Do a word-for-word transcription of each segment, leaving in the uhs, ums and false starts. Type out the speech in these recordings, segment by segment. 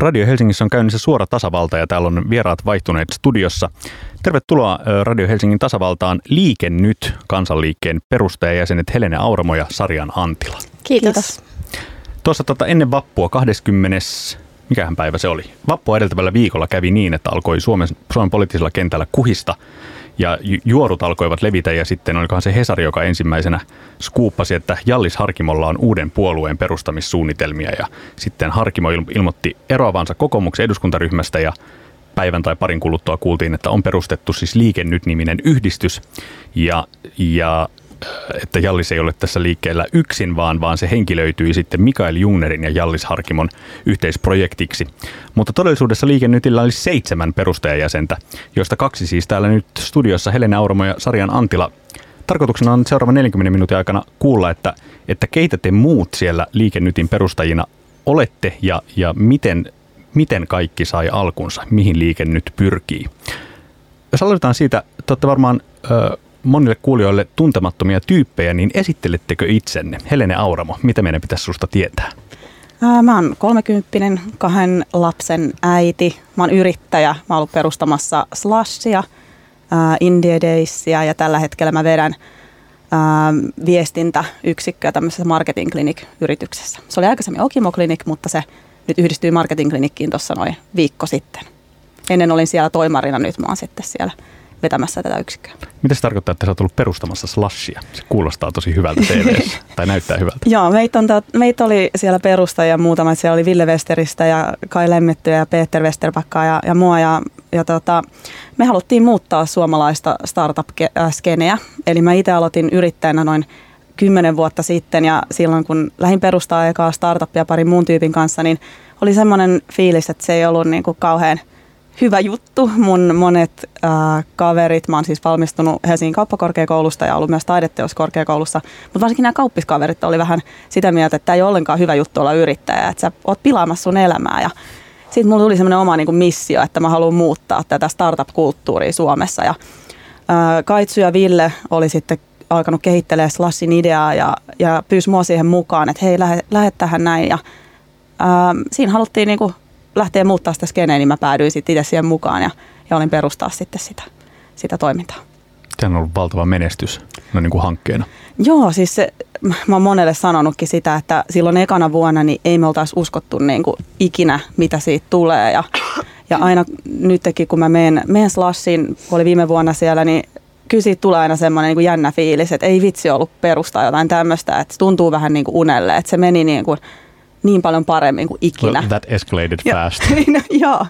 Radio Helsingissä on käynnissä suora tasavalta ja täällä on vieraat vaihtuneet studiossa. Tervetuloa Radio Helsingin tasavaltaan Liike Nyt -kansanliikkeen perustajajäsenet Helena Auramo ja Sarjan Antila. Kiitos. Tuossa tota, ennen vappua kahdeskymmenes mikähän päivä se oli? Vappua edeltävällä viikolla kävi niin, että alkoi Suomen, Suomen poliittisella kentällä kuhista ja juorut alkoivat levitä ja sitten olikohan se Hesari, joka ensimmäisenä skuuppasi, että Jallis Harkimolla on uuden puolueen perustamissuunnitelmia ja sitten Harkimo ilmoitti eroavansa kokoomuksen eduskuntaryhmästä ja päivän tai parin kuluttua kuultiin, että on perustettu siis Liike Nyt-niminen yhdistys ja, ja että Jallis ei ole tässä liikkeellä yksin, vaan, vaan se henki löytyi sitten Mikael Jungnerin ja Jallis Harkimon yhteisprojektiksi. Mutta todellisuudessa Liike Nytillä oli seitsemän perustajajäsentä, joista kaksi siis täällä nyt studiossa, Helena Auramo ja Sarjan Antila. Tarkoituksena on seuraavan neljänkymmenen minuutin aikana kuulla, että, että keitä te muut siellä Liike Nytin perustajina olette ja, ja miten, miten kaikki sai alkunsa, mihin Liike Nyt pyrkii. Jos aloitetaan siitä, te olette varmaan... Öö, monille kuulijoille tuntemattomia tyyppejä, niin esittelettekö itsenne? Helena Auramo, mitä meidän pitäisi susta tietää? Ää, mä oon kolmekymppinen, kahden lapsen äiti, mä oon yrittäjä, mä oon ollut perustamassa Slushia, ää, India Daysia ja tällä hetkellä mä vedän ää, viestintäyksikköä tämmöisessä Marketing Clinic-yrityksessä. Se oli aikaisemmin Okimo Clinic, mutta se nyt yhdistyy Marketing Clinickiin tuossa noin viikko sitten. Ennen olin siellä toimarina, nyt mä oon sitten siellä vetämässä tätä yksikköä. Mitä se tarkoittaa, että sä oot ollut perustamassa Slushia? Se kuulostaa tosi hyvältä T V:ssä, tai näyttää hyvältä. Joo, meitä, on, meitä oli siellä perustajia muutama, siellä oli Ville Westeristä ja Kai Lemmettyä ja Peter Westerpakkaa ja, ja mua. Ja, ja tota, me haluttiin muuttaa suomalaista startup-skeneä, eli mä itse aloitin yrittäjänä noin kymmenen vuotta sitten, ja silloin kun lähdin perustaa ekaa startupia parin muun tyypin kanssa, niin oli semmoinen fiilis, että se ei ollut niin kuin kauhean hyvä juttu. Mun monet äh, kaverit, mä oon siis valmistunut Helsingin kauppakorkeakoulusta ja ollut myös taideteoskorkeakoulussa, mutta varsinkin nämä kauppiskaverit oli vähän sitä mieltä, että tämä ei ole ollenkaan hyvä juttu olla yrittäjä, että sä oot pilaamassa sun elämää. Ja sitten mulla tuli semmoinen oma niin kuin missio, että mä haluan muuttaa tätä startup-kulttuuria Suomessa. Ja, äh, Kaitsu ja Ville oli sitten alkanut kehittelemään Slushin ideaa ja, ja pyysi mua siihen mukaan, että hei, lähe, lähe tähän näin. Ja, äh, siinä haluttiin niin kuin lähtee muuttaa sitä skeneä, niin mä päädyin sitten itse siihen mukaan ja, ja olin perustaa sitten sitä, sitä toimintaa. Tämä on ollut valtava menestys no niin kuin hankkeena. Joo, siis se, mä oon monelle sanonutkin sitä, että silloin ekana vuonna niin ei me oltaisi uskottu niin kuin ikinä, mitä siitä tulee. Ja, ja aina nytkin, kun mä meen, meen Slushin, kun oli viime vuonna siellä, niin kyllä siitä tulee aina semmoinen niin kuin jännä fiilis, että ei vitsi ollut perustaa jotain tämmöistä, että se tuntuu vähän niin kuin unelle, että se meni niin kuin niin paljon paremmin kuin ikinä. Well, that escalated fast. no, joo,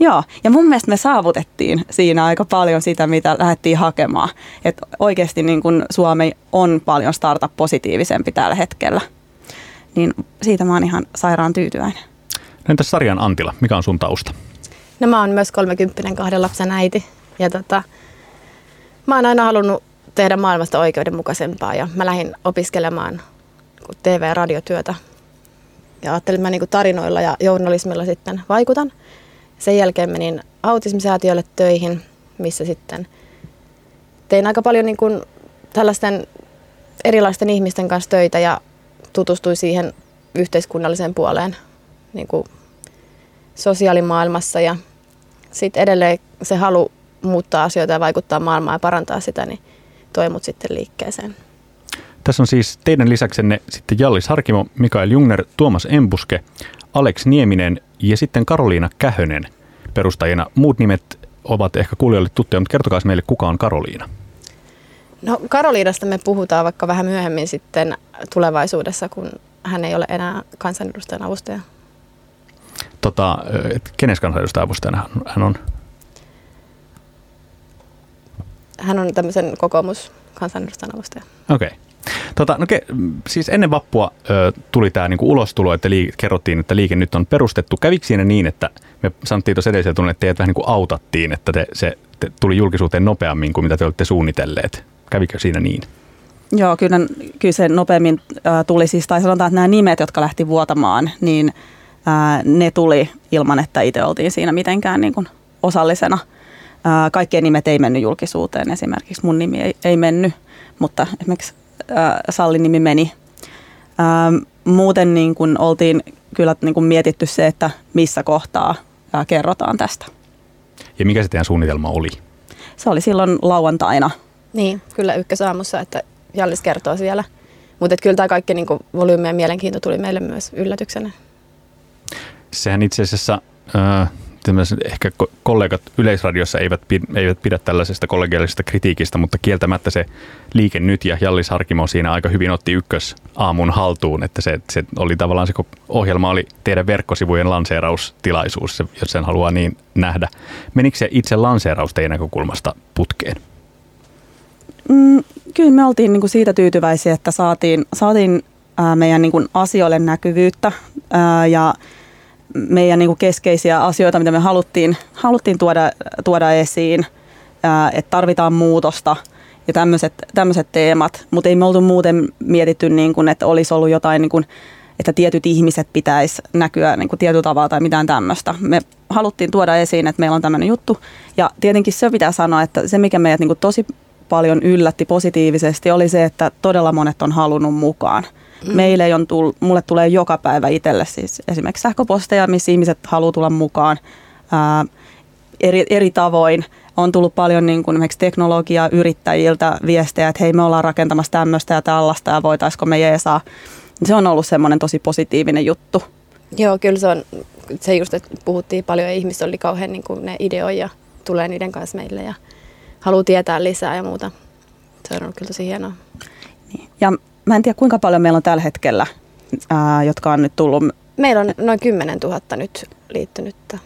joo, ja mun mielestä me saavutettiin siinä aika paljon sitä, mitä lähdettiin hakemaan. Että oikeasti niin kun Suomi on paljon startup-positiivisempi tällä hetkellä. Niin siitä mä oon ihan sairaan tyytyväinen. Entäs Sarjan Antila, mikä on sun tausta? No mä oon myös kolmekymppinen kahden lapsen äiti. Ja tota, mä oon aina halunnut tehdä maailmasta oikeudenmukaisempaa ja mä lähdin opiskelemaan T V- ja radiotyötä. Ja ajattelin, että mä niin kuin tarinoilla ja journalismilla sitten vaikutan. Sen jälkeen menin autismisäätiölle töihin, missä sitten tein aika paljon niin kuin tällaisten erilaisten ihmisten kanssa töitä ja tutustuin siihen yhteiskunnalliseen puoleen niin kuin sosiaalimaailmassa. Ja sitten edelleen se halu muuttaa asioita ja vaikuttaa maailmaan ja parantaa sitä, niin toi mut sitten liikkeeseen. Tässä on siis teidän lisäksenne sitten Jallis Harkimo, Mikael Jungner, Tuomas Embuske, Alex Nieminen ja sitten Karoliina Kähönen perustajina. Muut nimet ovat ehkä kuulijoille tuttuja, mutta kertokaa meille, kuka on Karoliina? No Karoliinasta me puhutaan vaikka vähän myöhemmin sitten tulevaisuudessa, kun hän ei ole enää kansanedustajan avustaja. Tota, kenes kansanedustajan avustajana hän on? Hän on tämmöisen kokoomus kansanedustajan avustaja. Okei. Okay. Tota, no ke, siis ennen vappua ö, tuli tämä niinku ulostulo, että lii, kerrottiin, että Liike Nyt on perustettu. Kävikö siinä niin, että me sanottiin tuossa edellisellä tunnella, että teidät vähän niinku autattiin, että te, se te tuli julkisuuteen nopeammin kuin mitä te olette suunnitelleet? Kävikö siinä niin? Joo, kyllä, kyllä se nopeammin ö, tuli. Siis, tai sanotaan, että nämä nimet, jotka lähti vuotamaan, niin ö, ne tuli ilman, että itse oltiin siinä mitenkään niin kuin osallisena. Ö, kaikkien nimet ei mennyt julkisuuteen. Esimerkiksi mun nimi ei, ei mennyt, mutta esimerkiksi Sallin nimi meni. muuten niin kuin oltiin kyllä niin kuin mietitty se, että missä kohtaa ää, kerrotaan tästä. Ja mikä se teidän suunnitelma oli? Se oli silloin lauantaina. Niin, kyllä ykkösaamussa, että Jallis kertoo siellä. Mutta kyllä tämä kaikki niin kuin volyymi ja mielenkiinto tuli meille myös yllätyksenä. Sehän itse asiassa... Äh, ehkä kollegat Yleisradiossa eivät eivät pidä tällaisesta kollegiaalisesta kritiikistä, mutta kieltämättä se Liike Nyt ja Jallis Harkimo siinä aika hyvin otti ykkösaamun haltuun, että se, se oli tavallaan se ohjelma oli teidän verkkosivujen lanseeraustilaisuus, jos sen haluaa niin nähdä. Menikö se itse lanseeraus teidän näkökulmasta putkeen? Mm, kyllä me oltiin niinku siitä tyytyväisiä, että saatiin, saatiin ää, meidän niinku asioille näkyvyyttä ää, ja meidän niin kuin keskeisiä asioita, mitä me haluttiin, haluttiin tuoda, tuoda esiin, ää, että tarvitaan muutosta ja tämmöiset teemat, mutta ei me oltu muuten mietitty, niin kuin, että olisi ollut jotain, niin kuin, että tietyt ihmiset pitäisi näkyä niin kuin tietyllä tavalla tai mitään tämmöistä. Me haluttiin tuoda esiin, että meillä on tämmöinen juttu ja tietenkin se pitää sanoa, että se mikä meidät niin kuin tosi paljon yllätti positiivisesti oli se, että todella monet on halunnut mukaan. Mm. Meille on tullut, mulle tulee joka päivä itselle siis esimerkiksi sähköposteja, missä ihmiset haluaa tulla mukaan ää, eri, eri tavoin. On tullut paljon niin kuin esimerkiksi teknologiayrittäjiltä viestejä, että hei, me ollaan rakentamassa tämmöistä ja tällaista ja voitaisiko me jeesaa. Se on ollut semmoinen tosi positiivinen juttu. Joo, kyllä se on se just, että puhuttiin paljon ja ihmiset oli kauhean niin kuin ne ideoi ja tulee niiden kanssa meille ja haluaa tietää lisää ja muuta. Se on ollut kyllä tosi hienoa. Niin. Ja mä en tiedä, kuinka paljon meillä on tällä hetkellä, ää, jotka on nyt tullut. Meillä on noin kymmenen tuhatta nyt liittynyttä.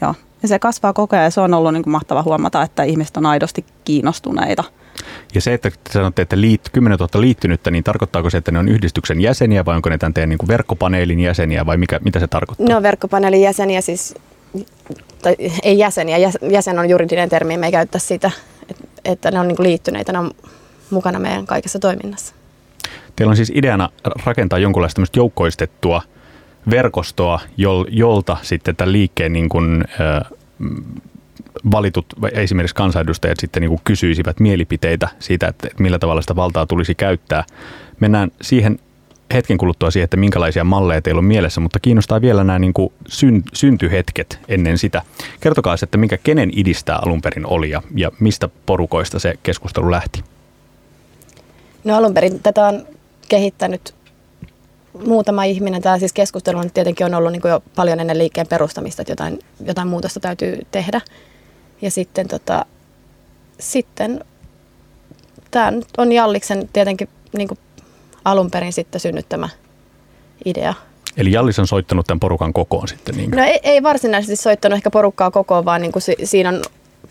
Joo, ja se kasvaa koko ajan ja se on ollut niin kuin mahtava huomata, että ihmiset on aidosti kiinnostuneita. Ja se, että sanotte, että liit, kymmenen tuhatta liittynyttä, niin tarkoittaako se, että ne on yhdistyksen jäseniä vai onko ne tämän teidän niin kuin verkkopaneelin jäseniä vai mikä, mitä se tarkoittaa? Ne on verkkopaneelin jäseniä siis, tai ei jäseniä, jäsen on juridinen termi, me ei käytä sitä, että ne on niin kuin liittyneitä, ne on mukana meidän kaikessa toiminnassa. Teillä on siis ideana rakentaa jonkunlaista joukkoistettua verkostoa, jolta sitten tämän liikkeen niin kuin, äh, valitut esimerkiksi kansanedustajat sitten niin kuin kysyisivät mielipiteitä siitä, että millä tavalla sitä valtaa tulisi käyttää. Mennään siihen hetken kuluttua siihen, että minkälaisia malleja teillä on mielessä, mutta kiinnostaa vielä nämä niin kuin syn, syntyhetket ennen sitä. Kertokaa, että minkä kenen idistää alun perin oli ja, ja mistä porukoista se keskustelu lähti. No alun perin tätä on kehittänyt muutama ihminen. Tämä siis keskustelu on tietenkin on ollut niin kuin jo paljon ennen liikkeen perustamista, että jotain, jotain muutosta täytyy tehdä. Ja sitten, tota, sitten tämä on Jalliksen tietenkin niin kuin alun perin sitten synnyttämä idea. Eli Jallis on soittanut tämän porukan kokoon sitten? Niin. No ei, ei varsinaisesti soittanut ehkä porukkaa kokoon, vaan niin kuin si, siinä on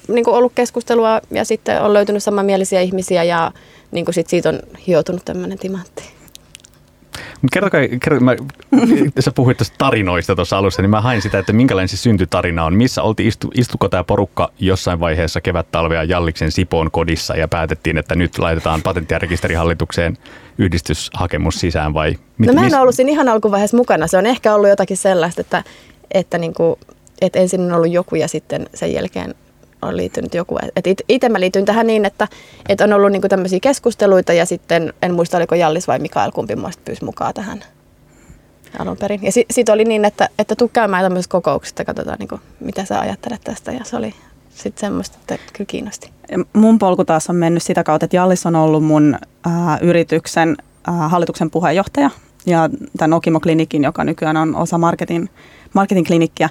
niin kuin ollut keskustelua ja sitten on löytynyt samanmielisiä ihmisiä ja niin kuin sit siitä on hiotunut tämmöinen timantti. Kertokaa, kerto, mä, sä puhuit tuossa tarinoista tuossa alussa, niin mä hain sitä, että minkälainen se syntytarina on. Missä oltiin, istu, istuko tämä porukka jossain vaiheessa kevättalvea Jalliksen Sipoon kodissa ja päätettiin, että nyt laitetaan patentti- ja rekisterihallitukseen yhdistyshakemus sisään vai? Mit, no mä en mis... ollut siinä ihan alkuvaiheessa mukana. Se on ehkä ollut jotakin sellaista, että, että, niin kuin, että ensin on ollut joku ja sitten sen jälkeen on liittynyt joku. Itse mä liityin tähän niin, että et on ollut niinku tämmöisiä keskusteluita ja sitten en muista, oliko Jallis vai Mikael, kumpi muista pyysi mukaan tähän alun perin. Ja si, sit oli niin, että, että tuu käymään tämmöisessä kokouksessa, että katsotaan niinku, mitä sä ajattelet tästä ja se oli sitten semmoista, että kyllä kiinnosti. Mun polku taas on mennyt sitä kautta, että Jallis on ollut mun äh, yrityksen äh, hallituksen puheenjohtaja ja tämän Okimo Clinicin, joka nykyään on osa marketin, marketin klinikkiä.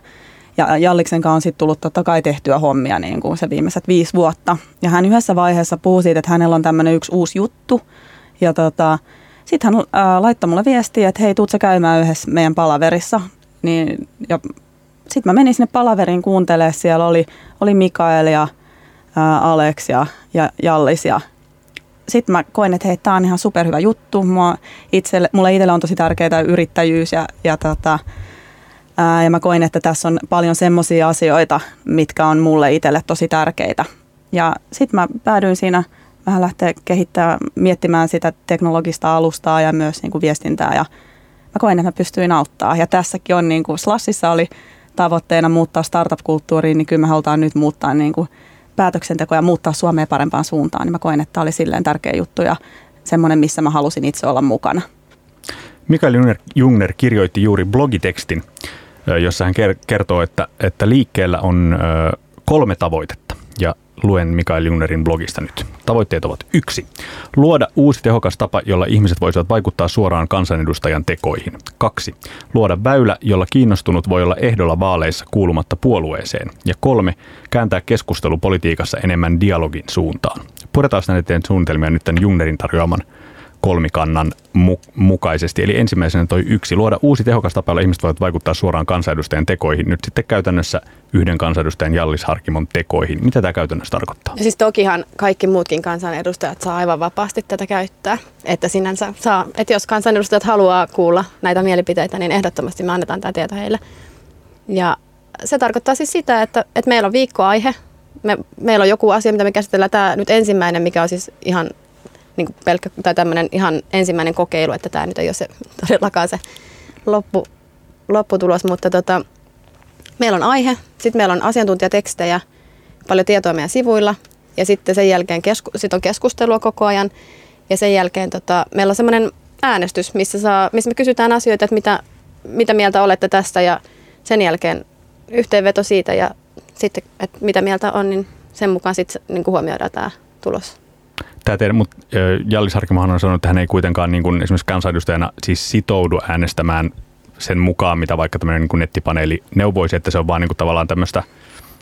Ja Jalliksen kanssa on sitten tullut totta kai tehtyä hommia niin kuin se viimeiset viisi vuotta. Ja hän yhdessä vaiheessa puhui siitä, että hänellä on tämmöinen yksi uusi juttu. Ja tota, sitten hän ää, laittoi mulle viestiä, että hei, tuut sä käymään yhdessä meidän palaverissa. Niin, ja sitten mä menin sinne palaverin kuuntelemaan. Siellä oli, oli Mikael ja ää, Alex ja, ja Jallis. Ja sitten mä koin, että hei, tää on ihan superhyvä juttu. Mua itselle, mulle itselle on tosi tärkeää yrittäjyys ja, ja tota... Ja mä koin, että tässä on paljon semmoisia asioita, mitkä on mulle itselle tosi tärkeitä. Ja sitten mä päädyin siinä vähän lähteä kehittämään, miettimään sitä teknologista alustaa ja myös niin kuin viestintää. Ja mä koin, että mä pystyin auttaa. Ja tässäkin on, niin kuin Slushissa oli tavoitteena muuttaa startup-kulttuuriin, niin kyllä me halutaan nyt muuttaa niin kuin päätöksentekoa ja muuttaa Suomea parempaan suuntaan. Niin mä koin, että tämä oli silleen tärkeä juttu ja semmoinen, missä mä halusin itse olla mukana. Mikael Jungner kirjoitti juuri blogitekstin, jossa hän kertoo, että, että liikkeellä on kolme tavoitetta. Ja luen Mikael Jungnerin blogista nyt. Tavoitteet ovat yksi. Luoda uusi tehokas tapa, jolla ihmiset voisivat vaikuttaa suoraan kansanedustajan tekoihin. Kaksi. Luoda väylä, jolla kiinnostunut voi olla ehdolla vaaleissa kuulumatta puolueeseen. Ja kolme. Kääntää keskustelu politiikassa enemmän dialogin suuntaan. Puretaan sen eteen suunnitelmia nyt tämän Jungnerin tarjoaman kolmikannan mu- mukaisesti. Eli ensimmäisenä toi yksi. Luoda uusi tehokas tapa, jolla ihmiset voivat vaikuttaa suoraan kansanedustajan tekoihin. Nyt sitten käytännössä yhden kansanedustajan Jallis Harkimon tekoihin. Mitä tämä käytännössä tarkoittaa? Ja siis tokihan kaikki muutkin kansanedustajat saa aivan vapaasti tätä käyttää. Että sinänsä saa, että jos kansanedustajat haluaa kuulla näitä mielipiteitä, niin ehdottomasti me annetaan tämä tieto heille. Ja se tarkoittaa siis sitä, että, että meillä on viikkoaihe. Me, meillä on joku asia, mitä me käsitellään. Tämä nyt ensimmäinen, mikä on siis ihan niin kuin pelkkä, tai tämmöinen ihan ensimmäinen kokeilu, että tämä nyt ei ole se, todellakaan se loppu, lopputulos, mutta tota, meillä on aihe, sitten meillä on asiantuntijatekstejä, paljon tietoa meidän sivuilla ja sitten sen jälkeen kesku, sit on keskustelua koko ajan ja sen jälkeen tota, meillä on semmoinen äänestys, missä, saa, missä me kysytään asioita, että mitä, mitä mieltä olette tästä ja sen jälkeen yhteenveto siitä ja sitten, että mitä mieltä on, niin sen mukaan sitten niin kuin huomioidaan tämä tulos. Teidän, mutta Jallis Harkimohan on sanonut, että hän ei kuitenkaan niin kuin esimerkiksi kansanedustajana siis sitoudu äänestämään sen mukaan, mitä vaikka tämmöinen niin kuin nettipaneeli neuvoisi, että se on vaan niin kuin tavallaan tämmöistä,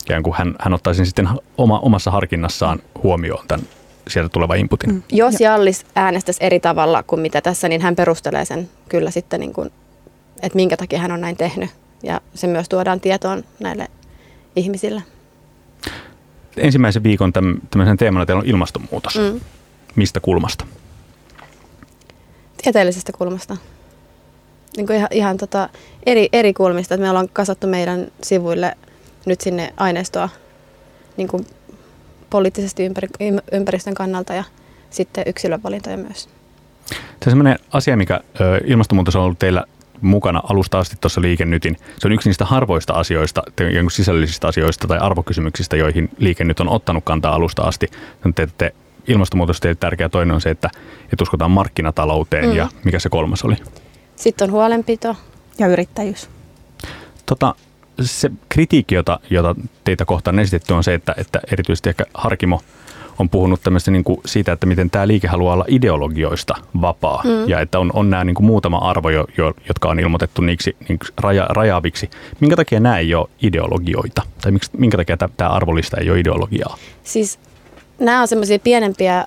ikään kuin hän, hän ottaisi sitten oma, omassa harkinnassaan huomioon tämän sieltä tulevan inputin. Mm. Jos Jallis äänestäisi eri tavalla kuin mitä tässä, niin hän perustelee sen kyllä sitten, niin kuin, että minkä takia hän on näin tehnyt ja se myös tuodaan tietoon näille ihmisille. Ensimmäisen viikon tämmöisen teemana teillä on ilmastonmuutos. Mm. Mistä kulmasta? Tieteellisestä kulmasta. Niin kuin ihan ihan tota eri, eri kulmista. Me ollaan kasattu meidän sivuille nyt sinne aineistoa niin kuin poliittisesti ympär- ympäristön kannalta ja sitten yksilövalintoja myös. Se on semmoinen asia, mikä ilmastonmuutos on ollut teillä mukana alusta asti tuossa Liike Nytin. Se on yksi niistä harvoista asioista, sisällöllisistä asioista tai arvokysymyksistä, joihin Liike Nyt on ottanut kantaa alusta asti. Te, ilmastonmuutos teille tärkeä, toinen on se, että, että uskotaan markkinatalouteen mm. ja mikä se kolmas oli? Sitten on huolenpito ja yrittäjyys. Tota, se kritiikki, jota, jota teitä kohtaan esitetty on se, että, että erityisesti ehkä Harkimo on puhunut tämmöistä niin kuin siitä, että miten tämä liike haluaa olla ideologioista vapaa mm. ja että on, on nämä niin kuin muutama arvo, jo, jo, jotka on ilmoitettu niiksi, niiksi raja, rajaaviksi. Minkä takia nämä ei ole ideologioita tai miksi, minkä takia tämä arvolista ei ole ideologiaa? Siis nämä on semmoisia pienempiä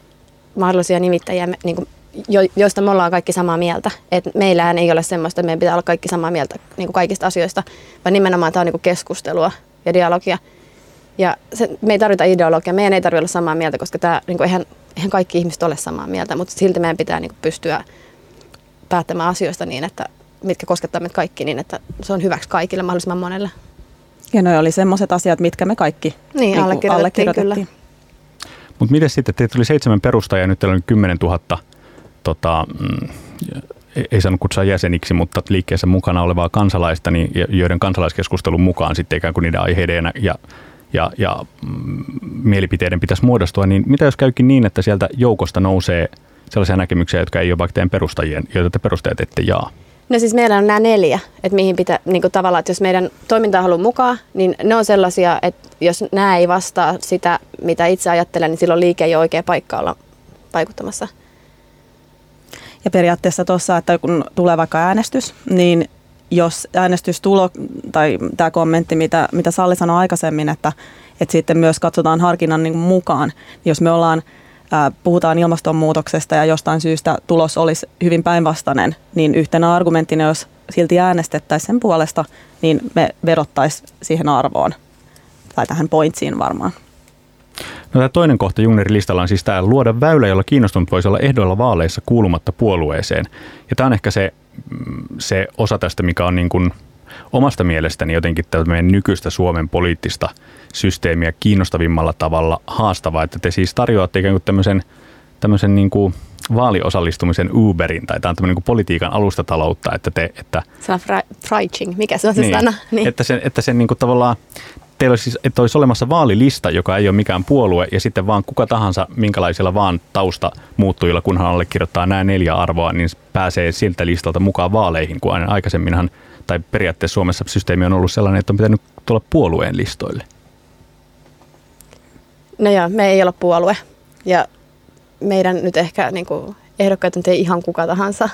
mahdollisia nimittäjiä, niin kuin, jo, joista me ollaan kaikki samaa mieltä. Et meillähän ei ole semmoista, että meidän pitää olla kaikki samaa mieltä niin kuin kaikista asioista, vaan nimenomaan tämä on niin kuin keskustelua ja dialogia. Ja se, me ei tarvita ideologiaa, meidän ei tarvitse olla samaa mieltä, koska tämä, niin kuin, eihän, eihän kaikki ihmiset ole samaa mieltä, mutta silti meidän pitää niin kuin, pystyä päättämään asioista niin, että mitkä koskettaa meitä kaikki, niin että se on hyväksi kaikille, mahdollisimman monelle. Ja noi oli semmoiset asiat, mitkä me kaikki niin, niin allekirjoitettiin, allekirjoitettiin. Kyllä. Mutta miten sitten, teille tuli seitsemän perustajaa ja nyt teillä on kymmenen tuhatta, tota, mm, ei saanut kutsua jäseniksi, mutta liikkeessä mukana olevaa kansalaista, niin, joiden kansalaiskeskustelun mukaan sitten ikään kuin niiden aiheiden ja ja, ja mm, mielipiteiden pitäisi muodostua, niin mitä jos käykin niin, että sieltä joukosta nousee sellaisia näkemyksiä, jotka ei ole vaikka teidän perustajien, joita te perustajat ette jaa? No siis meillä on nämä neljä, että mihin pitää, niin kuin tavallaan, että jos meidän toimintaa haluaa mukaan, niin ne on sellaisia, että jos nämä ei vastaa sitä, mitä itse ajattelen, niin silloin liike ei ole oikea paikka olla vaikuttamassa. Ja periaatteessa tuossa, että kun tulee vaikka äänestys, niin jos äänestystulo tai tämä kommentti, mitä, mitä Salli sanoi aikaisemmin, että, että sitten myös katsotaan harkinnan niin mukaan, niin jos me ollaan, ää, puhutaan ilmastonmuutoksesta ja jostain syystä tulos olisi hyvin päinvastainen, niin yhtenä argumenttina, jos silti äänestettäisiin sen puolesta, niin me vedottaisiin siihen arvoon tai tähän pointsiin varmaan. No, tämä toinen kohta Jungnerin listalla on siis tämä luoda väylä, jolla kiinnostunut voisi olla ehdoilla vaaleissa kuulumatta puolueeseen. Ja tämä on ehkä se, se osa tästä, mikä on niin kuin omasta mielestäni jotenkin tätä meidän nykyistä Suomen poliittista systeemiä kiinnostavimmalla tavalla haastavaa, että te siis tarjoatte ikään kuin tämmöisen, tämmöisen niin kuin vaaliosallistumisen Uberin, tai tämä on tämmöinen niin kuin politiikan alustataloutta, että te... Että, sana fra, mikä se on se niin, sana? Niin. Että sen, että sen niin kuin tavallaan teillä olisi, siis, että olisi olemassa vaalilista, joka ei ole mikään puolue, ja sitten vaan kuka tahansa, minkälaisilla vaan tausta muuttujilla, kunhan allekirjoittaa nämä neljä arvoa, niin pääsee siltä listalta mukaan vaaleihin, kun aina aikaisemminhan, tai periaatteessa Suomessa systeemi on ollut sellainen, että on pitänyt tulla puolueen listoille. No joo, me ei ole puolue, ja meidän nyt ehkä niin kuin, ehdokkaita nyt ei ihan kuka tahansa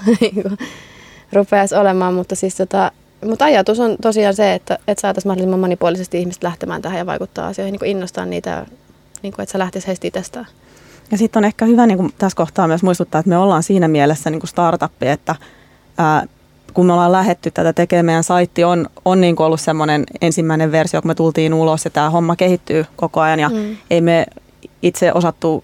rupeaisi olemaan, mutta siis tota... Mutta ajatus on tosiaan se, että, että saataisiin mahdollisimman monipuolisesti ihmiset lähtemään tähän ja vaikuttaa asioihin, niin kuin innostaa niitä, niin kuin, että se lähtisi heistä itsestään. Ja sitten on ehkä hyvä niin kuin tässä kohtaa myös muistuttaa, että me ollaan siinä mielessä niin kuin startuppi, että ää, kun me ollaan lähdetty tätä tekemään, meidän saitti on, on niin kuin ollut semmoinen ensimmäinen versio, kun me tultiin ulos ja tämä homma kehittyy koko ajan ja mm. ei me itse osattu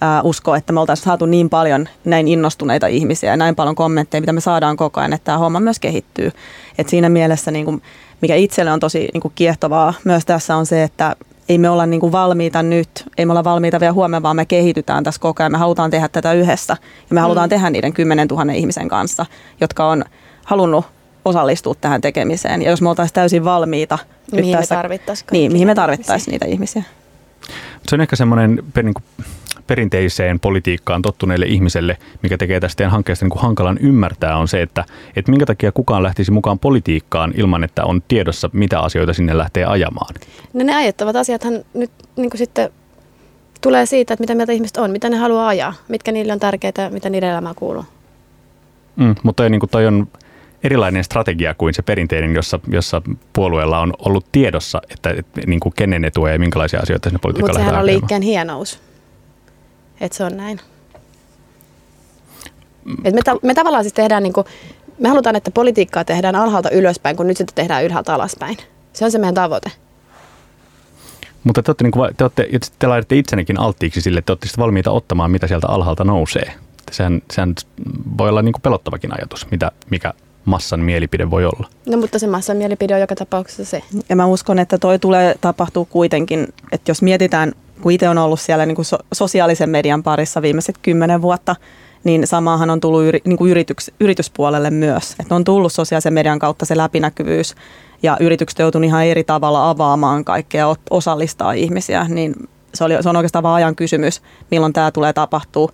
ää, uskoa, että me oltaisiin saatu niin paljon näin innostuneita ihmisiä ja näin paljon kommentteja, mitä me saadaan koko ajan, että tämä homma myös kehittyy. Et siinä mielessä, niin kuin, mikä itselle on tosi niin kuin kiehtovaa myös tässä on se, että ei me olla niin kuin valmiita nyt, ei me olla valmiita vielä huomenna, vaan me kehitytään tässä koko ajan. Me halutaan tehdä tätä yhdessä ja me halutaan mm. tehdä niiden kymmenen tuhannen ihmisen kanssa, jotka on halunnut osallistua tähän tekemiseen. Ja jos me oltaisiin täysin valmiita, mihin nyt me tässä, niin, mihin me tarvittaisiin niitä ihmisiä. Se on ehkä semmoinen perinteiseen politiikkaan tottuneelle ihmiselle, mikä tekee tästä teidän hankkeesta niin kuin hankalan ymmärtää, on se, että, että minkä takia kukaan lähtisi mukaan politiikkaan ilman, että on tiedossa, mitä asioita sinne lähtee ajamaan. No ne ajettavat asiathan nyt niin kuin sitten tulee siitä, että mitä mieltä ihmiset on, mitä ne haluaa ajaa, mitkä niille on tärkeää, mitä niiden elämään kuuluu. Mm, mutta toi, niin kuin toi on erilainen strategia kuin se perinteinen, jossa, jossa puolueella on ollut tiedossa, että, että niin kuin kenen etua ja minkälaisia asioita sinne politiikkaan lähtee ajamaan. Mutta sehän on liikkeen hienous. Että se on näin. Et me, ta- me tavallaan siis tehdään, niinku, me halutaan, että politiikkaa tehdään alhaalta ylöspäin, kun nyt sitä tehdään ylhäältä alaspäin. Se on se meidän tavoite. Mutta te, olette, niinku, te, olette, te laitatte itsenäkin alttiiksi sille, että te olette valmiita ottamaan, mitä sieltä alhaalta nousee. Sehän, sehän voi olla niinku pelottavakin ajatus, mitä, mikä massan mielipide voi olla. No mutta se massan mielipide on joka tapauksessa se. Ja mä uskon, että toi tulee tapahtua kuitenkin, että jos mietitään, kun itse on ollut siellä niin kuin so- sosiaalisen median parissa viimeiset kymmenen vuotta, niin samaahan on tullut yri- niin kuin yrityks- yrityspuolelle myös. Et on tullut sosiaalisen median kautta se läpinäkyvyys ja yritykset joutuvat ihan eri tavalla avaamaan kaikkea, osallistaa ihmisiä. Niin se, oli, se on oikeastaan vaan ajan kysymys, milloin tämä tulee tapahtua.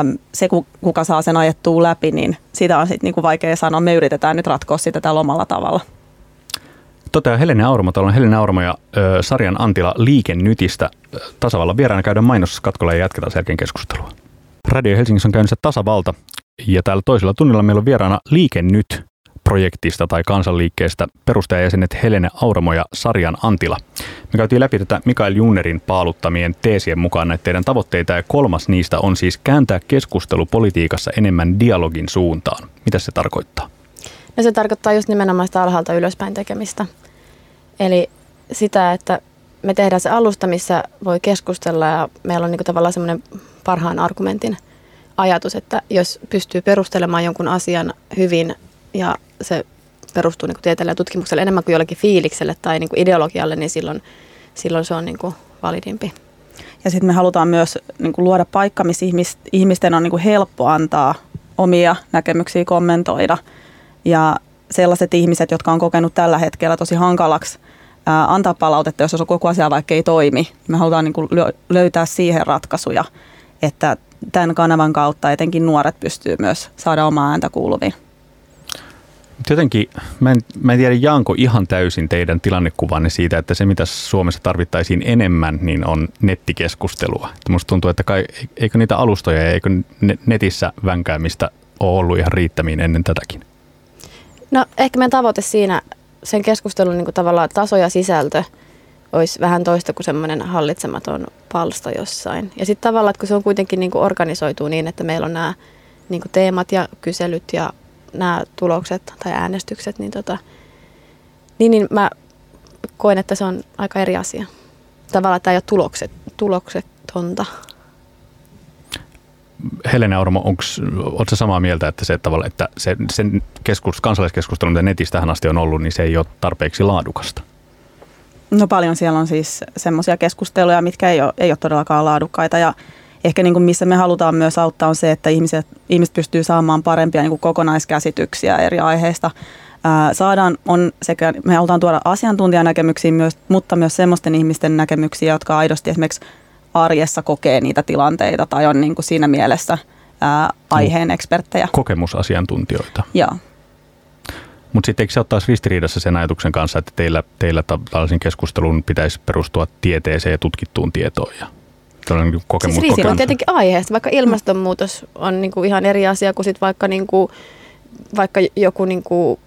Ähm, se, kuka saa sen ajettua läpi, niin sitä on sit niin kuin vaikea sanoa. Me yritetään nyt ratkoa sitä tällä omalla tavalla. Toteaa Helena Auramo, täällä on Helena Auramo ja ö, Sarjan Antila Liikennytistä tasavallan vieraana. Käydään mainoskatkolla ja jatketaan selkeän keskustelua. Radio Helsingissä on käynnissä Tasavalta ja täällä toisella tunnilla meillä on vieraana Liikennyt projektista tai kansanliikkeestä perustajajäsenet Helena Auramo ja Sarjan Antila. Me käytiin läpi tätä Mikael Jungnerin paaluttamien teesien mukaan näitä teidän tavoitteita ja kolmas niistä on siis kääntää keskustelu politiikassa enemmän dialogin suuntaan. Mitä se tarkoittaa? No se tarkoittaa just nimenomaan sitä alhaalta ylöspäin tekemistä. Eli sitä, että me tehdään se alusta, missä voi keskustella ja meillä on niinku tavallaan semmoinen parhaan argumentin ajatus, että jos pystyy perustelemaan jonkun asian hyvin ja se perustuu niinku tieteelle ja tutkimukselle enemmän kuin jollekin fiilikselle tai niinku ideologialle, niin silloin, silloin se on niinku validimpi. Ja sitten me halutaan myös niinku luoda paikka, missä ihmisten on niinku helppo antaa omia näkemyksiä kommentoida. Ja sellaiset ihmiset, jotka on kokenut tällä hetkellä tosi hankalaksi ää, antaa palautetta, jos on koko asia vaikka ei toimi. Me halutaan niin kuin löytää siihen ratkaisuja, että tämän kanavan kautta etenkin nuoret pystyy myös saada omaa ääntä kuuluviin. Jotenkin, mä en, mä en tiedä, jaanko ihan täysin teidän tilannekuvanne siitä, että se mitä Suomessa tarvittaisiin enemmän, niin on nettikeskustelua. Että musta tuntuu, että kai, eikö niitä alustoja ja eikö netissä vänkäämistä ole ollut ihan riittämiin ennen tätäkin? No ehkä meidän tavoite siinä, sen keskustelun niin kuin tavallaan taso ja sisältö olisi vähän toista kuin semmoinen hallitsematon palsta jossain. Ja sitten tavallaan, että kun se on kuitenkin niin kuin organisoituu niin, että meillä on nämä niin kuin teemat ja kyselyt ja nämä tulokset tai äänestykset, niin, tota, niin, niin mä koen, että se on aika eri asia. Tavallaan tämä ei ole tulokset, tuloksetonta. Helena Auramo, oletko samaa mieltä, että se, tavalla, että se sen keskus, kansalaiskeskustelu, mitä netissä tähän asti on ollut, niin se ei ole tarpeeksi laadukasta? No paljon siellä on siis semmoisia keskusteluja, mitkä ei ole, ei ole todellakaan laadukkaita. Ja ehkä niin kuin missä me halutaan myös auttaa on se, että ihmiset, ihmiset pystyy saamaan parempia niin kuin kokonaiskäsityksiä eri aiheista. ää, saadaan, on sekä me halutaan tuoda asiantuntijanäkemyksiä myös, mutta myös semmoisten ihmisten näkemyksiä, jotka aidosti esimerkiksi arjessa kokee niitä tilanteita tai on niin kuin siinä mielessä ää, aiheen eksperttejä. Kokemusasiantuntijoita. Joo. Mutta sitten eikö se ole taas ristiriidassa sen ajatuksen kanssa, että teillä, teillä tällaisen keskustelun pitäisi perustua tieteeseen ja tutkittuun tietoon? Ja tällainen kokemu- siis riisi on tietenkin aiheesta. Vaikka ilmastonmuutos on niinku ihan eri asia kuin sit vaikka, niinku, vaikka joku niinku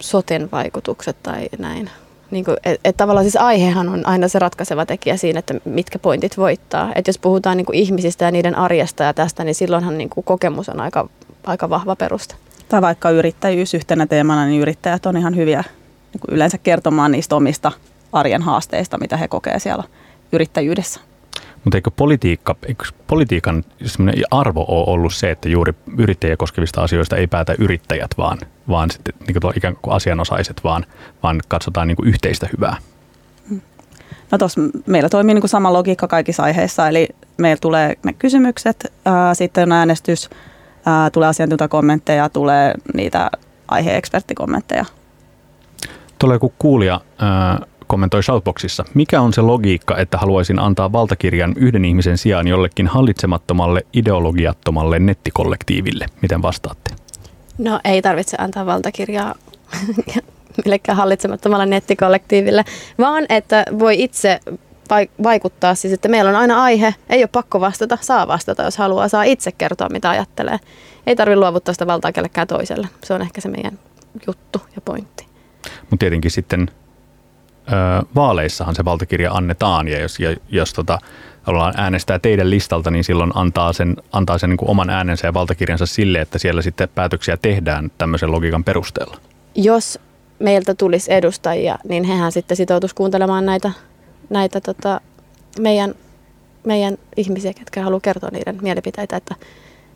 soten vaikutukset tai näin. Niinku, et, et tavallaan siis aihehan on aina se ratkaiseva tekijä siinä, että mitkä pointit voittaa. Et jos puhutaan niinku ihmisistä ja niiden arjesta ja tästä, niin silloinhan niinku kokemus on aika, aika vahva perusta. Tai vaikka yrittäjyys yhtenä teemana, niin yrittäjät on ihan hyviä niin kuin yleensä kertomaan niistä omista arjen haasteista, mitä he kokee siellä yrittäjyydessä. Mutta eikö, politiikka, eikö politiikan arvo ole ollut se, että juuri yrittäjiä koskevista asioista ei päätä yrittäjät, vaan, vaan sitten, niin kuin ikään kuin asianosaiset, vaan, vaan katsotaan niin kuin yhteistä hyvää? No tuossa meillä toimii niin kuin sama logiikka kaikissa aiheissa, eli meillä tulee ne kysymykset, ää, sitten on äänestys, Ää, tulee asiantuntakommentteja, tulee niitä aihe-eksperttikommentteja. Tuolla joku kuulija ää, kommentoi Shoutboxissa. Mikä on se logiikka, että haluaisin antaa valtakirjan yhden ihmisen sijaan jollekin hallitsemattomalle, ideologiattomalle nettikollektiiville? Miten vastaatte? No ei tarvitse antaa valtakirjaa millekään hallitsemattomalle nettikollektiiville, vaan että voi itse vaikuttaa. Siis, että meillä on aina aihe, ei ole pakko vastata, saa vastata, jos haluaa, saa itse kertoa, mitä ajattelee. Ei tarvitse luovuttaa sitä valtaa kellekään toiselle. Se on ehkä se meidän juttu ja pointti. Mutta tietenkin sitten ö, vaaleissahan se valtakirja annetaan, ja jos, ja, jos tota, ollaan äänestää teidän listalta, niin silloin antaa sen, antaa sen niin kuin oman äänensä ja valtakirjansa sille, että siellä sitten päätöksiä tehdään tämmöisen logiikan perusteella. Jos meiltä tulisi edustajia, niin hehän sitten sitoutuisi kuuntelemaan näitä näitä tota, meidän, meidän ihmisiä, ketkä haluaa kertoa niiden mielipiteitä, että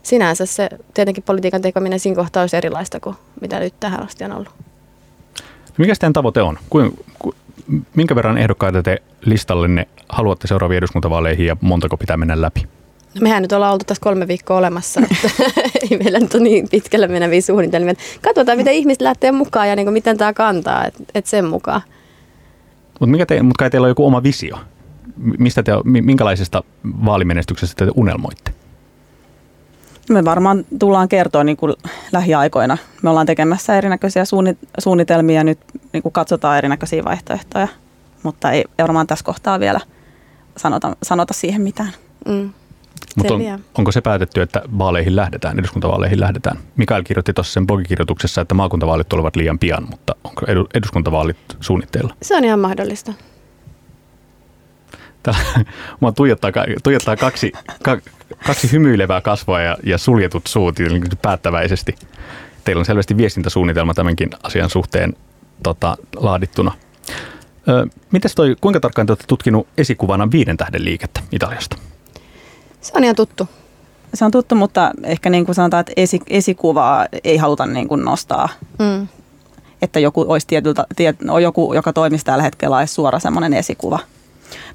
sinänsä se tietenkin politiikan tekeminen siinä kohtaa olisi erilaista kuin mitä nyt tähän asti on ollut. Mikä teidän tavoite on? Minkä verran ehdokkaita te listallenne haluatte seuraaviin eduskuntavaaleihin ja montako pitää mennä läpi? No mehän nyt ollaan oltu tässä kolme viikkoa olemassa, että ei meillä nyt ole niin pitkälle meneviä suunnitelmia. Katsotaan, miten ihmiset lähtee mukaan ja niin kuin miten tämä kantaa, että et sen mukaan. Mutta mut kai teillä on joku oma visio. Mistä te, minkälaisesta vaalimenestyksestä te unelmoitte? Me varmaan tullaan kertoa niin kuin lähiaikoina. Me ollaan tekemässä erinäköisiä suunnitelmia, nyt niin kuin katsotaan erinäköisiä vaihtoehtoja, mutta ei varmaan tässä kohtaa vielä sanota, sanota siihen mitään. Mm. Mutta on, onko se päätetty, että vaaleihin lähdetään, eduskuntavaaleihin lähdetään? Mikael kirjoitti tuossa sen blogikirjoituksessa, että maakuntavaalit tulevat liian pian, mutta onko eduskuntavaalit suunnitteilla? Se on ihan mahdollista. Täällä mua tuijottaa, tuijottaa kaksi, kaksi hymyilevää kasvoa ja, ja suljetut suut päättäväisesti. Teillä on selvästi viestintäsuunnitelma tämänkin asian suhteen tota, laadittuna. Ö, mites toi, kuinka tarkkaan te olette tutkinut esikuvana viiden tähden liikettä Italiasta? Se on ihan tuttu. Se on tuttu, mutta ehkä niin kuin sanotaan, että esi, esikuvaa ei haluta niin kuin nostaa. Mm. Että joku, olisi tietyltä, tiet, joku, joka toimisi tällä hetkellä, olisi suora semmoinen esikuva.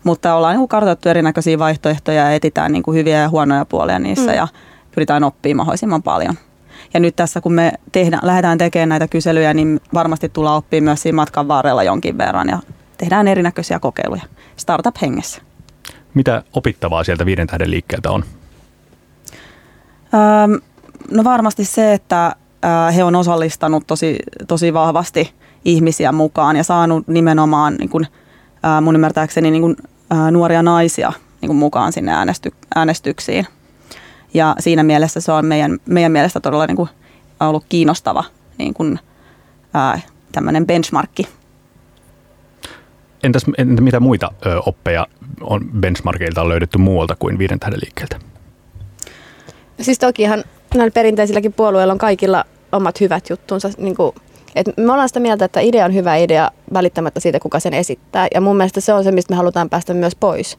Mutta ollaan niin kuin kartoitettu erinäköisiä vaihtoehtoja ja etsitään niin kuin hyviä ja huonoja puolia niissä mm. ja pyritään oppimaan mahdollisimman paljon. Ja nyt tässä, kun me tehdään, lähdetään tekemään näitä kyselyjä, niin varmasti tullaan oppimaan myös siinä matkan varrella jonkin verran ja tehdään erinäköisiä kokeiluja startup-hengessä. Mitä opittavaa sieltä viiden tähden liikkeeltä on? Öö, no varmasti se, että he on osallistanut tosi, tosi vahvasti ihmisiä mukaan ja saanut nimenomaan niin kun, mun ymmärtääkseni niin kun, nuoria naisia niin kun mukaan sinne äänesty, äänestyksiin. Ja siinä mielessä se on meidän, meidän mielestä todella niin kun, ollut kiinnostava niin kun, ää, tämmöinen benchmarkki. Entäs entä mitä muita ö, oppeja on benchmarkeilta on löydetty muualta kuin viiden tähden liikkeeltä? Siis tokihan näillä perinteisilläkin puolueilla on kaikilla omat hyvät juttunsa. Niin kuin, et me ollaan sitä mieltä, että idea on hyvä idea välittämättä siitä, kuka sen esittää. Ja mun mielestä se on se, mistä me halutaan päästä myös pois.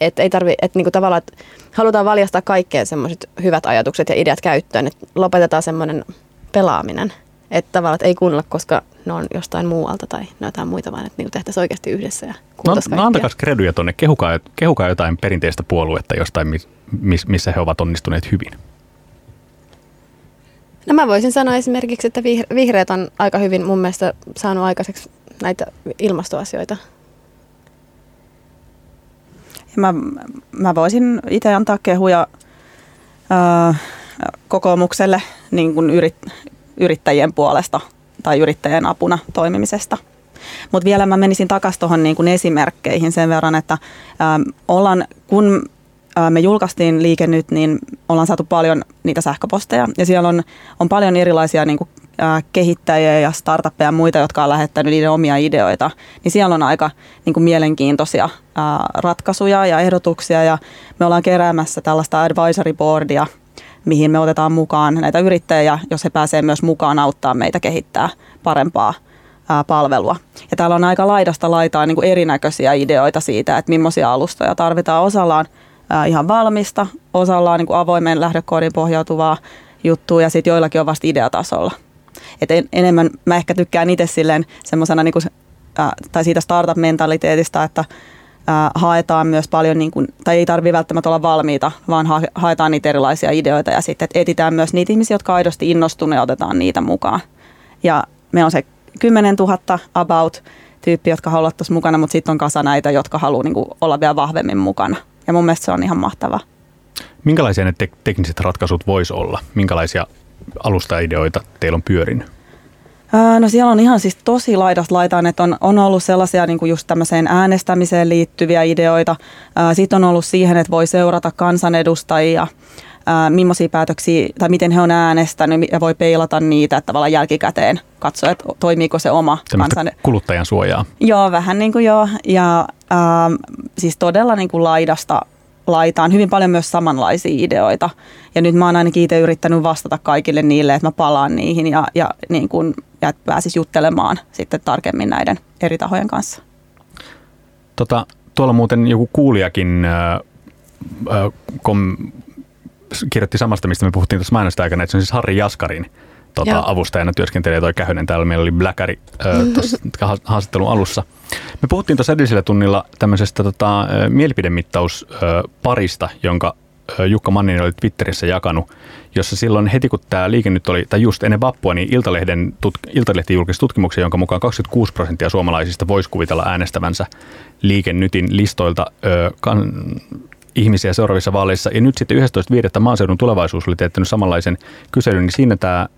Että ei tarvi, et niinku tavallaan, et halutaan valjastaa kaikkeen semmoiset hyvät ajatukset ja ideat käyttöön. Että lopetetaan semmoinen pelaaminen. Että tavallaan et ei kuunnella, koska ne on jostain muualta tai ne jotain muita, vaan että niin tehtäisiin oikeasti yhdessä ja kuultaisiin no, kaikkia. No antakas kreduja tuonne, kehukaa, kehukaa jotain perinteistä puoluetta jostain, miss, missä he ovat onnistuneet hyvin. No mä voisin sanoa esimerkiksi, että vihreät on aika hyvin mun mielestä saanut aikaiseksi näitä ilmastoasioita. Mä, mä voisin itse antaa kehuja äh, kokoomukselle niin kuin yrit, yrittäjien puolesta tai yrittäjien apuna toimimisesta. Mutta vielä mä menisin takaisin tuohon niin kuin esimerkkeihin sen verran, että äh, ollaan, kun äh, me julkaistiin Liike Nyt, niin ollaan saatu paljon niitä sähköposteja. Ja siellä on, on paljon erilaisia niin kuin, äh, kehittäjiä ja startuppeja ja muita, jotka on lähettänyt niiden omia ideoita. Niin siellä on aika niin kuin mielenkiintoisia äh, ratkaisuja ja ehdotuksia. Ja me ollaan keräämässä tällaista advisory boardia, mihin me otetaan mukaan näitä yrittäjiä, jos he pääsee myös mukaan auttaa meitä kehittää parempaa palvelua. Ja täällä on aika laidasta laitaa niin kuin erinäköisiä ideoita siitä, että millaisia alustoja tarvitaan. Osallaan ihan valmista, osallaan niin kuin avoimen lähdekoodin pohjautuvaa juttua ja sitten joillakin on vasta ideatasolla. Et en, enemmän mä ehkä tykkään itse silleen semmosena, niin kuin, äh, tai siitä startup-mentaliteetista, että äh, haetaan myös paljon, niin kuin, tai ei tarvitse välttämättä olla valmiita, vaan ha- haetaan niitä erilaisia ideoita ja sitten etsitään myös niitä ihmisiä, jotka aidosti innostuneet ja otetaan niitä mukaan. Ja me on se kymmenentuhatta about tyyppi, jotka haluaa tuossa mukana, mutta sitten on kasa näitä, jotka haluaa niin kuin olla vielä vahvemmin mukana. Ja mun mielestä se on ihan mahtavaa. Minkälaisia ne tek- tekniset ratkaisut voisi olla? Minkälaisia alustaideoita teillä on pyörinyt? Öö, no siellä on ihan siis tosi laidasta laitaan, että on, on ollut sellaisia niin kuin just tämmöiseen äänestämiseen liittyviä ideoita. Öö, sitten on ollut siihen, että voi seurata kansanedustajia. Millaisia päätöksiä tai miten he on äänestänyt ja voi peilata niitä, että tavallaan jälkikäteen katsoa, että toimiiko se oma kansan... kuluttajan suojaa. Joo, vähän niin kuin joo. Ja ähm, siis todella niin kuin laidasta laitaan hyvin paljon myös samanlaisia ideoita. Ja nyt mä oon ainakin itse yrittänyt vastata kaikille niille, että mä palaan niihin ja, ja, niin kuin, ja pääsis juttelemaan sitten tarkemmin näiden eri tahojen kanssa. Tota, tuolla muuten joku kuulijakin... Äh, kom... kirjoitti samasta, mistä me puhuttiin tuossa mainosta aikana, että se on siis Harri Jaskarin tota, avustajana työskentelee toi Kähönen. Täällä meillä oli Blackari haastattelun alussa. Me puhuttiin tuossa edellisellä tunnilla tämmöisestä tota, mielipidemittausparista, jonka Jukka Manninen oli Twitterissä jakanut, jossa silloin heti kun tämä Liike Nyt oli, tai just ennen vappua, niin Iltalehden, tutk- Iltalehti julkisi tutkimuksen, jonka mukaan kaksikymmentäkuusi prosenttia suomalaisista voisi kuvitella äänestävänsä Liike Nytin listoilta ö, kan- ihmisiä seuraavissa vaaleissa. Ja nyt sitten yhdestoista viidettä Maaseudun Tulevaisuus oli teettänyt samanlaisen kyselyn, niin siinä tämä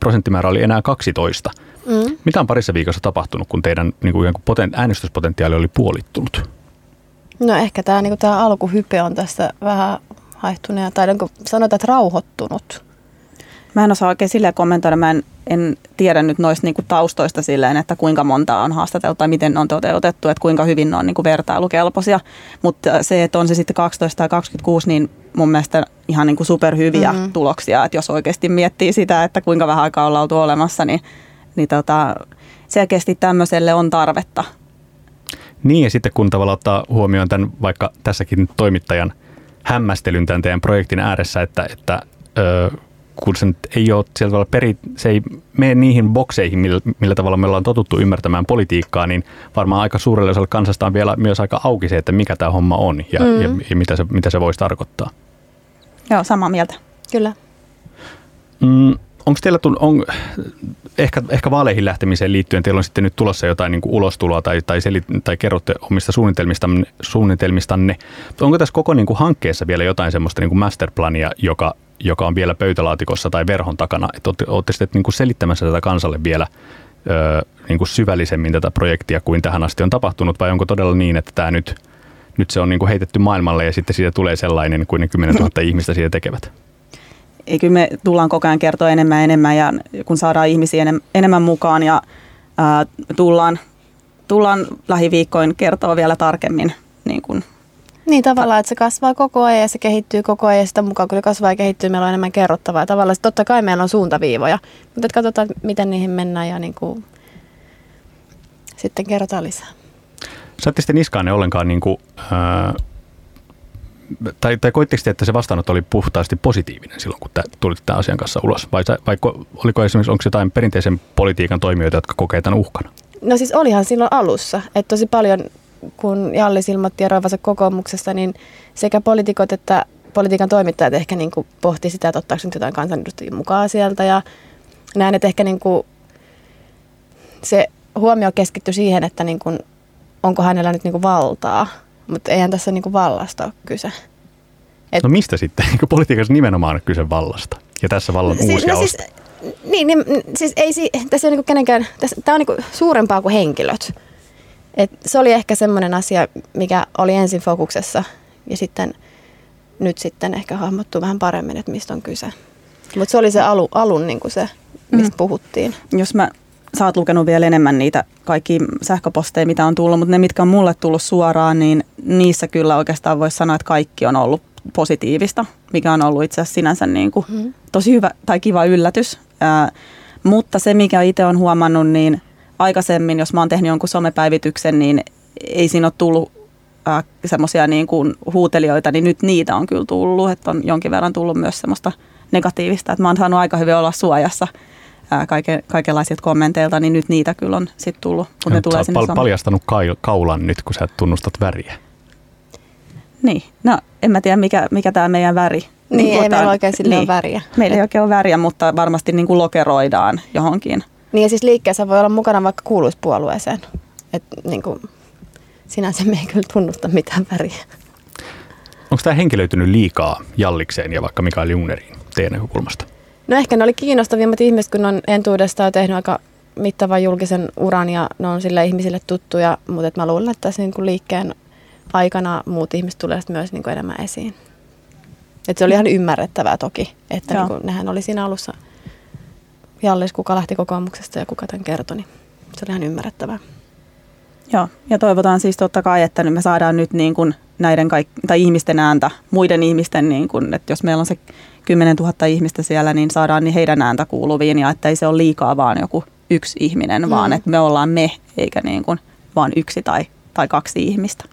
prosenttimäärä oli enää kaksitoista. Mm. Mitä on parissa viikossa tapahtunut, kun teidän niin kuin, äänestyspotentiaali oli puolittunut? No ehkä tämä, niin kuin, tämä alkuhype on tässä vähän haihtunut, tai niin sanotaan, että rauhoittunut. Mä en osaa oikein silleen kommentoida. Mä en, en tiedä nyt noista niin kuin taustoista silleen, että kuinka montaa on haastateltu tai miten on toteutettu, että kuinka hyvin ne on niin kuin vertailukelpoisia. Mutta se, että on se sitten kaksitoista tai kaksikymmentäkuusi, niin mun mielestä ihan niin kuin superhyviä mm-hmm. tuloksia. Että jos oikeasti miettii sitä, että kuinka vähän aikaa ollaan oltu olemassa, niin, niin tota, selkeästi tämmöiselle on tarvetta. Niin ja sitten kun tavallaan ottaa huomioon tämän vaikka tässäkin toimittajan hämmästelyn tämän teidän projektin ääressä, että... että öö, kun se ei ole sieltä tavalla peri, se ei mene niihin bokseihin, millä, millä tavalla me ollaan totuttu ymmärtämään politiikkaa, niin varmaan aika suurelle osalle kansasta on vielä myös aika auki se, että mikä tämä homma on ja, mm. ja, ja mitä se, mitä se voisi tarkoittaa. Joo, samaa mieltä. Kyllä. Mm, onko teillä, on, ehkä, ehkä vaaleihin lähtemiseen liittyen, teillä on sitten nyt tulossa jotain niin kuin ulostuloa tai, tai, seli, tai kerrotte omista suunnitelmistanne, suunnitelmistanne. Onko tässä koko niin kuin hankkeessa vielä jotain semmoista niin kuin masterplania, joka... joka on vielä pöytälaatikossa tai verhon takana. Että olette sitten niin kuin selittämässä tätä kansalle vielä ö, niin kuin syvällisemmin tätä projektia kuin tähän asti on tapahtunut, vai onko todella niin, että tämä nyt, nyt se on niin kuin heitetty maailmalle ja sitten siitä tulee sellainen kuin ne kymmenen tuhatta ihmistä siitä tekevät? Ei, kyllä me tullaan koko ajan kertoa enemmän ja enemmän, ja kun saadaan ihmisiä enemmän mukaan ja ää, tullaan, tullaan lähiviikkoin kertoa vielä tarkemmin niin kuin. Niin tavallaan, että se kasvaa koko ajan ja se kehittyy koko ajan ja sitä mukaan, kun se kasvaa ja kehittyy, meillä on enemmän kerrottavaa. Tavallaan totta kai meillä on suuntaviivoja, mutta että katsotaan, miten niihin mennään ja niin kuin sitten kerrotaan lisää. Saatte sitten niskaanne ollenkaan, niin kuin, ää, tai, tai koitteko te, että se vastaanotto oli puhtaasti positiivinen silloin, kun tulitte tämän asian kanssa ulos? Vai, vai oliko esimerkiksi, onko jotain perinteisen politiikan toimijoita, jotka kokee tämän uhkana? No siis olihan silloin alussa, että tosi paljon... kun Jallis ilmoitti eroavansa kokoomuksesta, niin sekä poliitikot että politiikan toimittajat ehkä niin kuin pohti sitä, että ottaako nyt jotain kansanedustajia mukaan sieltä ja näin, että ehkä niin kuin se huomio keskittyi siihen, että niin kuin, onko hänellä nyt niin kuin valtaa, mutta eihän tässä niin kuin vallasta ole kyse. Et... No mistä sitten? Politiikassa nimenomaan on kyse vallasta ja tässä vallan no, uusi no, siis, niin, niin, siis ei, tässä ei ole niin kuin kenenkään, tässä, tämä on niin kuin suurempaa kuin henkilöt. Et se oli ehkä semmoinen asia, mikä oli ensin fokuksessa ja sitten nyt sitten ehkä hahmottuu vähän paremmin, että mistä on kyse. Mutta se oli se alu, alun niin kuin se, mistä mm. puhuttiin. Jos mä, sä oot lukenut vielä enemmän niitä kaikki sähköposteja, mitä on tullut, mutta ne, mitkä on mulle tullut suoraan, niin niissä kyllä oikeastaan voisi sanoa, että kaikki on ollut positiivista, mikä on ollut itse asiassa sinänsä niin kuin mm. tosi hyvä tai kiva yllätys. Ää, mutta se, mikä itse on huomannut, niin aikaisemmin, jos mä oon tehnyt jonkun somepäivityksen, niin ei siinä ole tullut äh, semmoisia niin kuin huutelijoita, niin nyt niitä on kyllä tullut, että on jonkin verran tullut myös semmoista negatiivista, että mä oon saanut aika hyvin olla suojassa äh, kaiken, kaikenlaisilta kommenteilta, niin nyt niitä kyllä on sitten tullut. Kun ne tulee sä sinne pal- paljastanut kail- kaulan nyt, kun sä tunnustat väriä. Niin, no en mä tiedä mikä, mikä tämä meidän väri. Niin, niin ei meillä oikein sille niin, ole väriä. Meillä ei oikein ole väriä, mutta varmasti niin kuin lokeroidaan johonkin. Niin ja siis liikkeessä voi olla mukana vaikka kuuluisi puolueeseen. Että niin kuin sinänsä me ei kyllä tunnusta mitään väriä. Onko tämä henkilöitynyt liikaa Jallikseen ja vaikka Mikael Jungneriin teidän näkökulmasta? No ehkä ne oli kiinnostavimmat ihmiset, kun on entuudestaan tehnyt aika mittavan julkisen uran ja ne on sille ihmisille tuttuja. Mutta mä luulen, että tässä niin kuin liikkeen aikana muut ihmiset tulee myös niin kuin enemmän esiin. Et se oli ihan ymmärrettävää toki, että niin kuin nehän oli siinä alussa... Jallis, kuka lähti kokoomuksesta ja kuka tämän kertoi, niin se oli ihan ymmärrettävää. Joo, ja toivotaan siis totta kai, että me saadaan nyt niin kuin näiden kaik- tai ihmisten ääntä, muiden ihmisten, niin kuin, että jos meillä on se kymmenen tuhatta ihmistä siellä, niin saadaan niin heidän ääntä kuuluviin, ja että ei se ole liikaa vaan joku yksi ihminen, mm. vaan että me ollaan me, eikä niin kuin vaan yksi tai, tai kaksi ihmistä.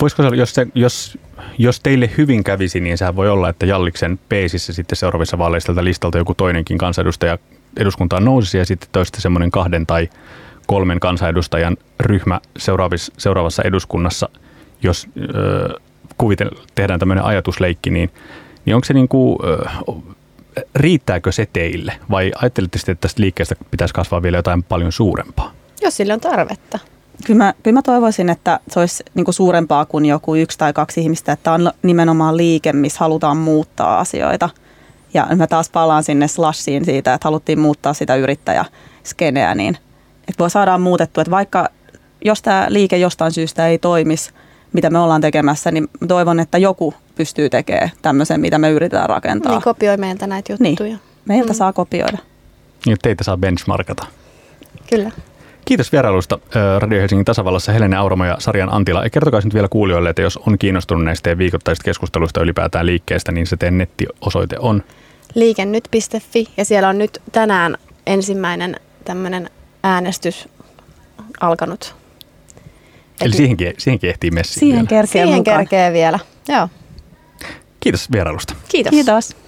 Voisiko se, jos, se, jos, jos teille hyvin kävisi, niin sehän voi olla, että Jalliksen peisissä sitten seuraavissa vaaleissa listalta joku toinenkin kansanedustaja eduskuntaan nousisi ja sitten toista semmoinen kahden tai kolmen kansanedustajan ryhmä seuraavassa eduskunnassa, jos ö, kuvite, tehdään tämmöinen ajatusleikki, niin, niin onko se niin kuin, ö, riittääkö se teille vai ajattelitte sitten, että tästä liikkeestä pitäisi kasvaa vielä jotain paljon suurempaa? Jos sillä on tarvetta. Kyllä mä, kyllä mä toivoisin, että se olisi niinku suurempaa kuin joku yksi tai kaksi ihmistä, että on nimenomaan liike, missä halutaan muuttaa asioita. Ja mä taas palaan sinne Slushiin siitä, että haluttiin muuttaa sitä yrittäjäskeneä, niin että voi saadaan muutettua. Että vaikka jos tämä liike jostain syystä ei toimisi, mitä me ollaan tekemässä, niin toivon, että joku pystyy tekemään tämmöisen, mitä me yritetään rakentaa. Niin kopioi meiltä näitä juttuja. Niin, meiltä mm. saa kopioida. Ja teitä saa benchmarkata. Kyllä. Kiitos vierailusta Radio Helsingin tasavallassa Helena Auramo ja Sarjan Antila. Ja kertokaa nyt vielä kuulijoille, että jos on kiinnostunut näistä teidän viikoittaisista keskusteluista ylipäätään liikkeestä, niin se teidän nettiosoite on? Liikennyt piste fi ja siellä on nyt tänään ensimmäinen tämmöinen äänestys alkanut. Eli Et... siihenkin, siihenkin ehtii messiin siihen vielä. Kerkee siihen mukaan. Kerkee vielä, joo. Kiitos vierailusta. Kiitos. Kiitos.